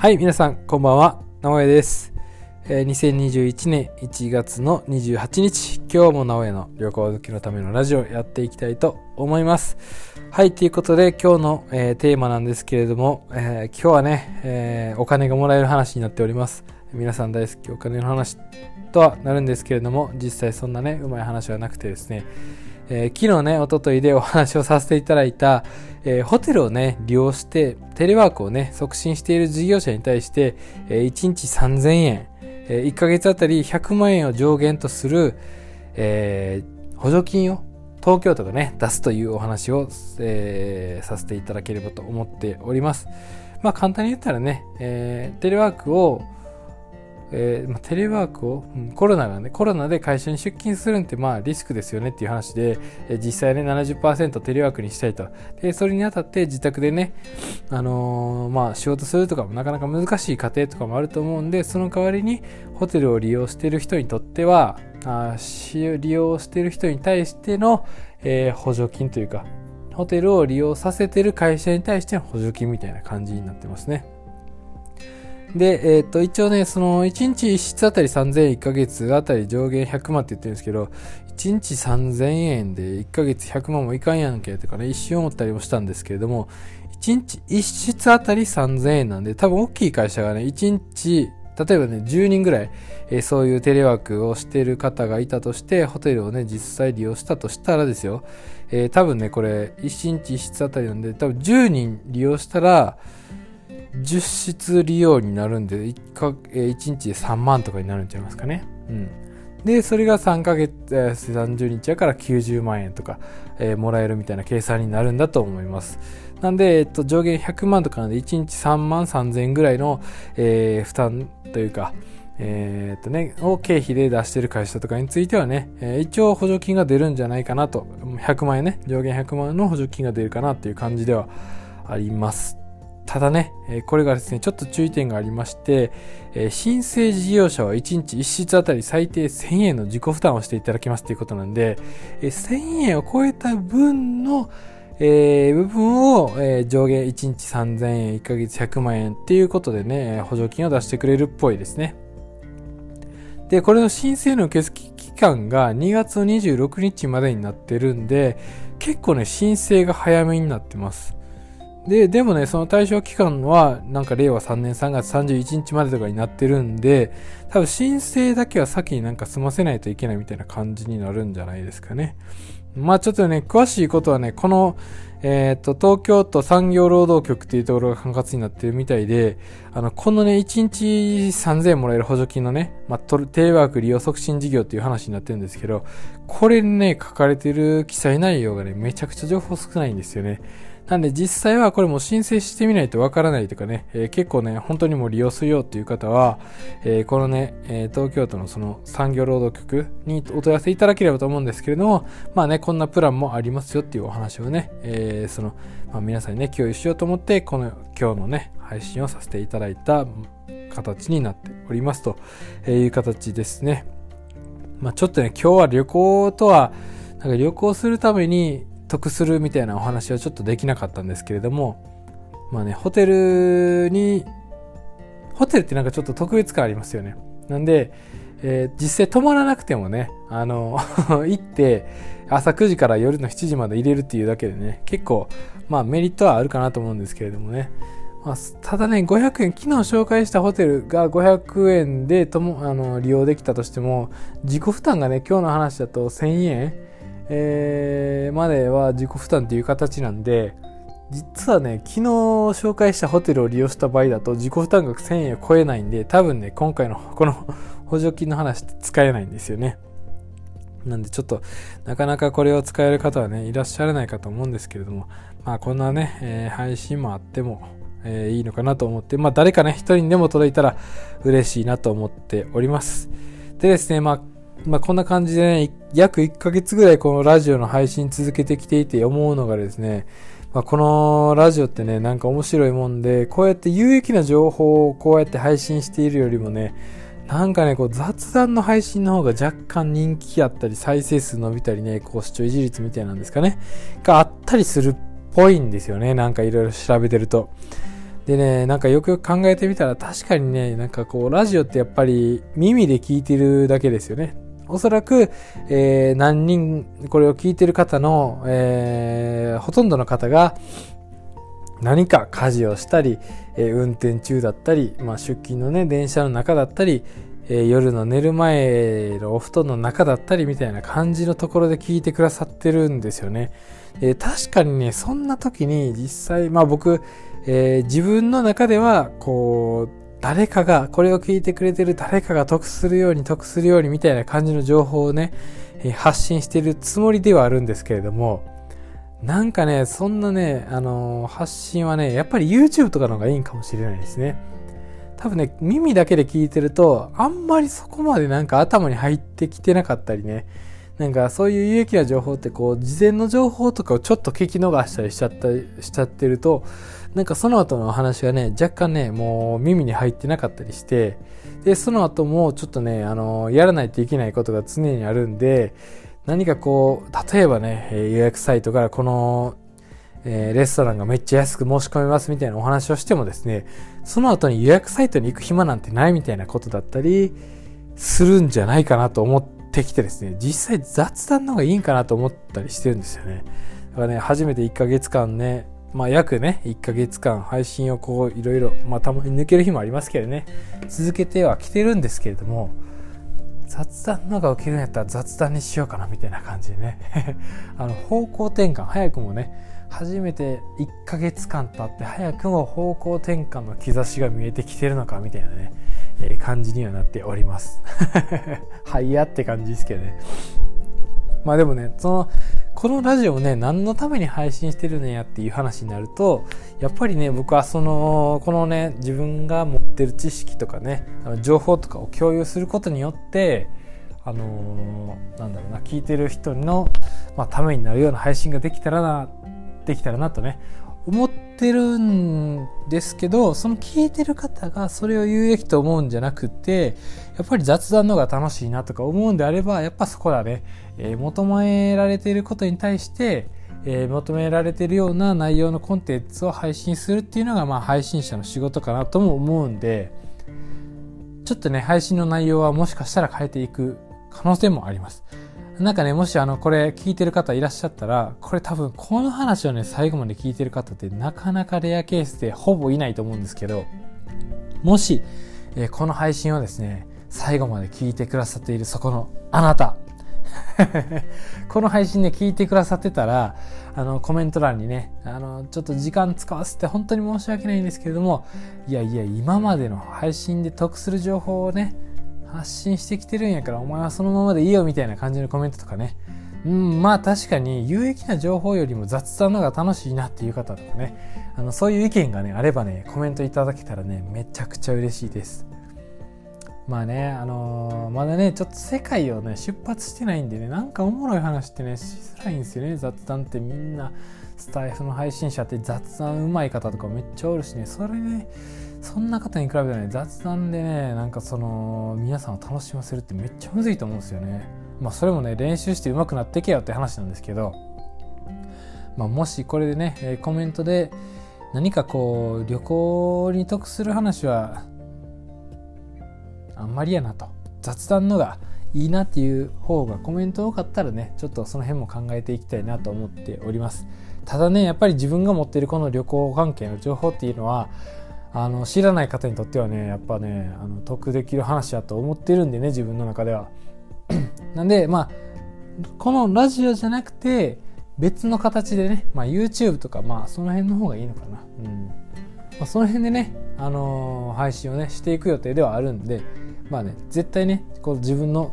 はい、皆さんこんばんは、直哉です。2021年1月の28日、今日も直哉の旅行好きのためのラジオやっていきたいと思います。はい、ということで今日の、テーマなんですけれども、今日はね、お金がもらえる話になっております。皆さん大好きお金の話とはなるんですけれども、実際そんなね、うまい話はなくてですね、昨日ね、おとといでお話をさせていただいた、ホテルをね、利用してテレワークをね、促進している事業者に対して、1日3000円、1ヶ月あたり100万円を上限とする、補助金を東京都がね、出すというお話を、させていただければと思っております。まあ簡単に言ったらね、テレワークをコロナで会社に出勤するんってまあリスクですよねっていう話で、実際ね 70% テレワークにしたいと。でそれにあたって自宅でね、まあ仕事するとかもなかなか難しい家庭とかもあると思うんで、その代わりにホテルを利用している人にとっては、利用している人に対しての、補助金というか、ホテルを利用させている会社に対しての補助金みたいな感じになってますね。で、一応ね、その、1日1室あたり3000円、1ヶ月あたり上限100万って言ってるんですけど、1日3000円で1ヶ月100万もいかんやんけとかね、一瞬思ったりもしたんですけれども、1日1室あたり3000円なんで、多分大きい会社がね、1日、例えばね、10人ぐらい、そういうテレワークをしている方がいたとして、ホテルをね、実際利用したとしたらですよ、多分ね、これ、1日1室あたりなんで、多分10人利用したら、10室利用になるんで、1日で3万とかになるんちゃいますかね。うん。で、それが3ヶ月、30日やから90万円とか、もらえるみたいな計算になるんだと思います。なんで、上限100万とかなんで、1日3万3000円ぐらいの、負担というか、ね、を経費で出してる会社とかについてはね、一応補助金が出るんじゃないかなと、100万円ね、上限100万円の補助金が出るかなっていう感じではあります。ただね、これがですね、ちょっと注意点がありまして、申請事業者は1日1室あたり最低1000円の自己負担をしていただきますということなんで、1000円を超えた分の、部分を、上限1日3000円、1ヶ月100万円っていうことでね、補助金を出してくれるっぽいですね。で、これの申請の受付期間が2月26日までになってるんで、結構ね、申請が早めになってます。でもね、その対象期間はなんか令和3年3月31日までとかになってるんで、多分申請だけは先になんか済ませないといけないみたいな感じになるんじゃないですかね。まあちょっとね、詳しいことはね、この、東京都産業労働局っていうところが管轄になってるみたいで、このね、1日3000円もらえる補助金のね、まあ、テレワーク利用促進事業っていう話になってるんですけど、これにね、書かれてる記載内容がね、めちゃくちゃ情報少ないんですよね。なんで実際はこれも申請してみないとわからないとかね、結構ね、本当にもう利用するよっていう方は、このね、東京都のその産業労働局にお問い合わせいただければと思うんですけれども、まあね、こんなプランもありますよっていうお話をね、皆さんにね、共有しようと思って、この今日のね、配信をさせていただいた形になっておりますという形ですね。まあちょっとね、今日は旅行とは、なんか旅行するために、得するみたいなお話はちょっとできなかったんですけれども、まあね、ホテルってなんかちょっと特別感ありますよね。なんで、実際泊まらなくてもね、行って朝9時から夜の7時まで入れるっていうだけでね、結構まあメリットはあるかなと思うんですけれどもね。まあ、ただね、500円、昨日紹介したホテルが500円で利用できたとしても、自己負担がね、今日の話だと1000円までは自己負担という形なんで、実はね、昨日紹介したホテルを利用した場合だと自己負担額1000円を超えないんで、多分ね、今回のこの補助金の話って使えないんですよね。なんでちょっとなかなかこれを使える方はね、いらっしゃらないかと思うんですけれども、まあこんなね、配信もあっても、いいのかなと思って、まあ誰かね、一人でも届いたら嬉しいなと思っております。でですね、まあこんな感じでね、約1ヶ月ぐらいこのラジオの配信続けてきていて思うのがですね、まあこのラジオってね、なんか面白いもんで、こうやって有益な情報をこうやって配信しているよりもね、なんかね、こう雑談の配信の方が若干人気あったり、再生数伸びたりね、こう視聴維持率みたいなんですかね、があったりするっぽいんですよね、なんかいろいろ調べてると。でね、なんかよくよく考えてみたら、確かにね、なんかこうラジオってやっぱり耳で聞いてるだけですよね。おそらく、何人これを聞いてる方の、ほとんどの方が何か家事をしたり、運転中だったり、まあ、出勤のね電車の中だったり、夜の寝る前のお布団の中だったりみたいな感じのところで聞いてくださってるんですよね。確かにね、そんな時に実際、まあ僕、自分の中ではこう誰かがこれを聞いてくれてる誰かが得するようにみたいな感じの情報をね、発信してるつもりではあるんですけれども、なんかね、そんなね、発信はね、やっぱり YouTube とかの方がいいんかもしれないですね。多分ね、耳だけで聞いてるとあんまりそこまでなんか頭に入ってきてなかったりね、なんかそういう有益な情報ってこう事前の情報とかをちょっと聞き逃したりしちゃってると、なんかその後のお話がね、若干ね、もう耳に入ってなかったりして、でその後もちょっとね、やらないといけないことが常にあるんで、何かこう例えばね、予約サイトからこのレストランがめっちゃ安く申し込みますみたいなお話をしてもですね、その後に予約サイトに行く暇なんてないみたいなことだったりするんじゃないかなと思ってきてですね、実際雑談の方がいいんかなと思ったりしてるんですよね。だからね、初めて1ヶ月間ね、まあ約ね1ヶ月間配信をこういろいろ、まあたまに抜ける日もありますけどね、続けてはきてるんですけれども、雑談のが受けるんやったら雑談にしようかなみたいな感じでね方向転換、早くもね、初めて1ヶ月間経って早くも方向転換の兆しが見えてきてるのかみたいなね、感じにはなっておりますはいやって感じですけどね。まあでもね、このラジオをね、何のために配信してるのやっていう話になると、やっぱりね、僕はこのね、自分が持ってる知識とかね、情報とかを共有することによって、なんだろうな、聞いてる人の、まあ、ためになるような配信ができたらなとね、思ってるんですけど、その聞いてる方がそれを有益と思うんじゃなくて、やっぱり雑談の方が楽しいなとか思うんであれば、やっぱそこだね、求められていることに対して、求められているような内容のコンテンツを配信するっていうのが、まあ配信者の仕事かなとも思うんで、ちょっとね、配信の内容はもしかしたら変えていく可能性もあります。なんかね、もしこれ聞いてる方いらっしゃったら、これ多分この話をね、最後まで聞いてる方ってなかなかレアケースでほぼいないと思うんですけど、もし、この配信をですね、最後まで聞いてくださっているそこのあなたこの配信ね、聞いてくださってたら、コメント欄にね、ちょっと時間使わせて本当に申し訳ないんですけれども、いやいや、今までの配信で得する情報をね、発信してきてるんやからお前はそのままでいいよみたいな感じのコメントとかね、まあ確かに有益な情報よりも雑談の方が楽しいなっていう方とかね、そういう意見がねあればね、コメントいただけたらね、めちゃくちゃ嬉しいです。まあね、まだね、ちょっと世界をね出発してないんでね、なんかおもろい話ってねしづらいんですよね。雑談ってみんなスタイフの配信者って雑談うまい方とかめっちゃおるしね、それね、そんな方に比べたらね、雑談でね、なんか皆さんを楽しませるってめっちゃむずいと思うんですよね。まあそれもね、練習して上手くなってけよって話なんですけど、まあもしこれでね、コメントで何かこう旅行に得する話はあんまりやなと、雑談のがいいなっていう方がコメント多かったらね、ちょっとその辺も考えていきたいなと思っております。ただね、やっぱり自分が持っているこの旅行関係の情報っていうのは、知らない方にとってはね、やっぱね、得できる話だと思ってるんでね、自分の中ではなんで、まあこのラジオじゃなくて別の形でね、まあ YouTube とか、まあその辺の方がいいのかな、まあ、その辺でね、配信をねしていく予定ではあるんで、まあね、絶対ね、こう自分の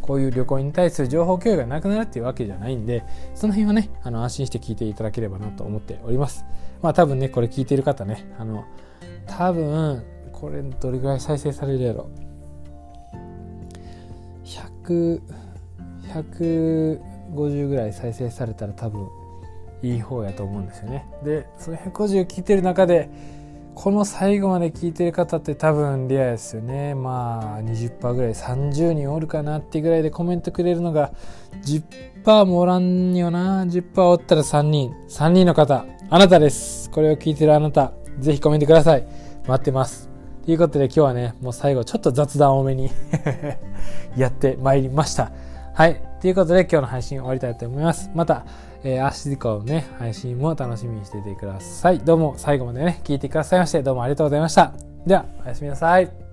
こういう旅行に対する情報共有がなくなるっていうわけじゃないんで、その辺はね、安心して聞いていただければなと思っております。まあ多分ね、これ聞いてる方ね、多分これどれぐらい再生されるやろ、150ぐらい再生されたら多分いい方やと思うんですよね。でその150聞いてる中で、この最後まで聞いてる方って多分レアですよね。まあ 20% ぐらい、30人おるかなってぐらいで、コメントくれるのが 10% もおらんよな。 10% おったら3人の方、あなたです。これを聞いてるあなた、ぜひコメントください。待ってます。ということで今日はね、もう最後ちょっと雑談多めにやってまいりました。はい。ということで今日の配信終わりたいと思います。また、明日以降のね、配信も楽しみにしていてください。どうも最後までね、聞いてくださいまして、どうもありがとうございました。では、おやすみなさい。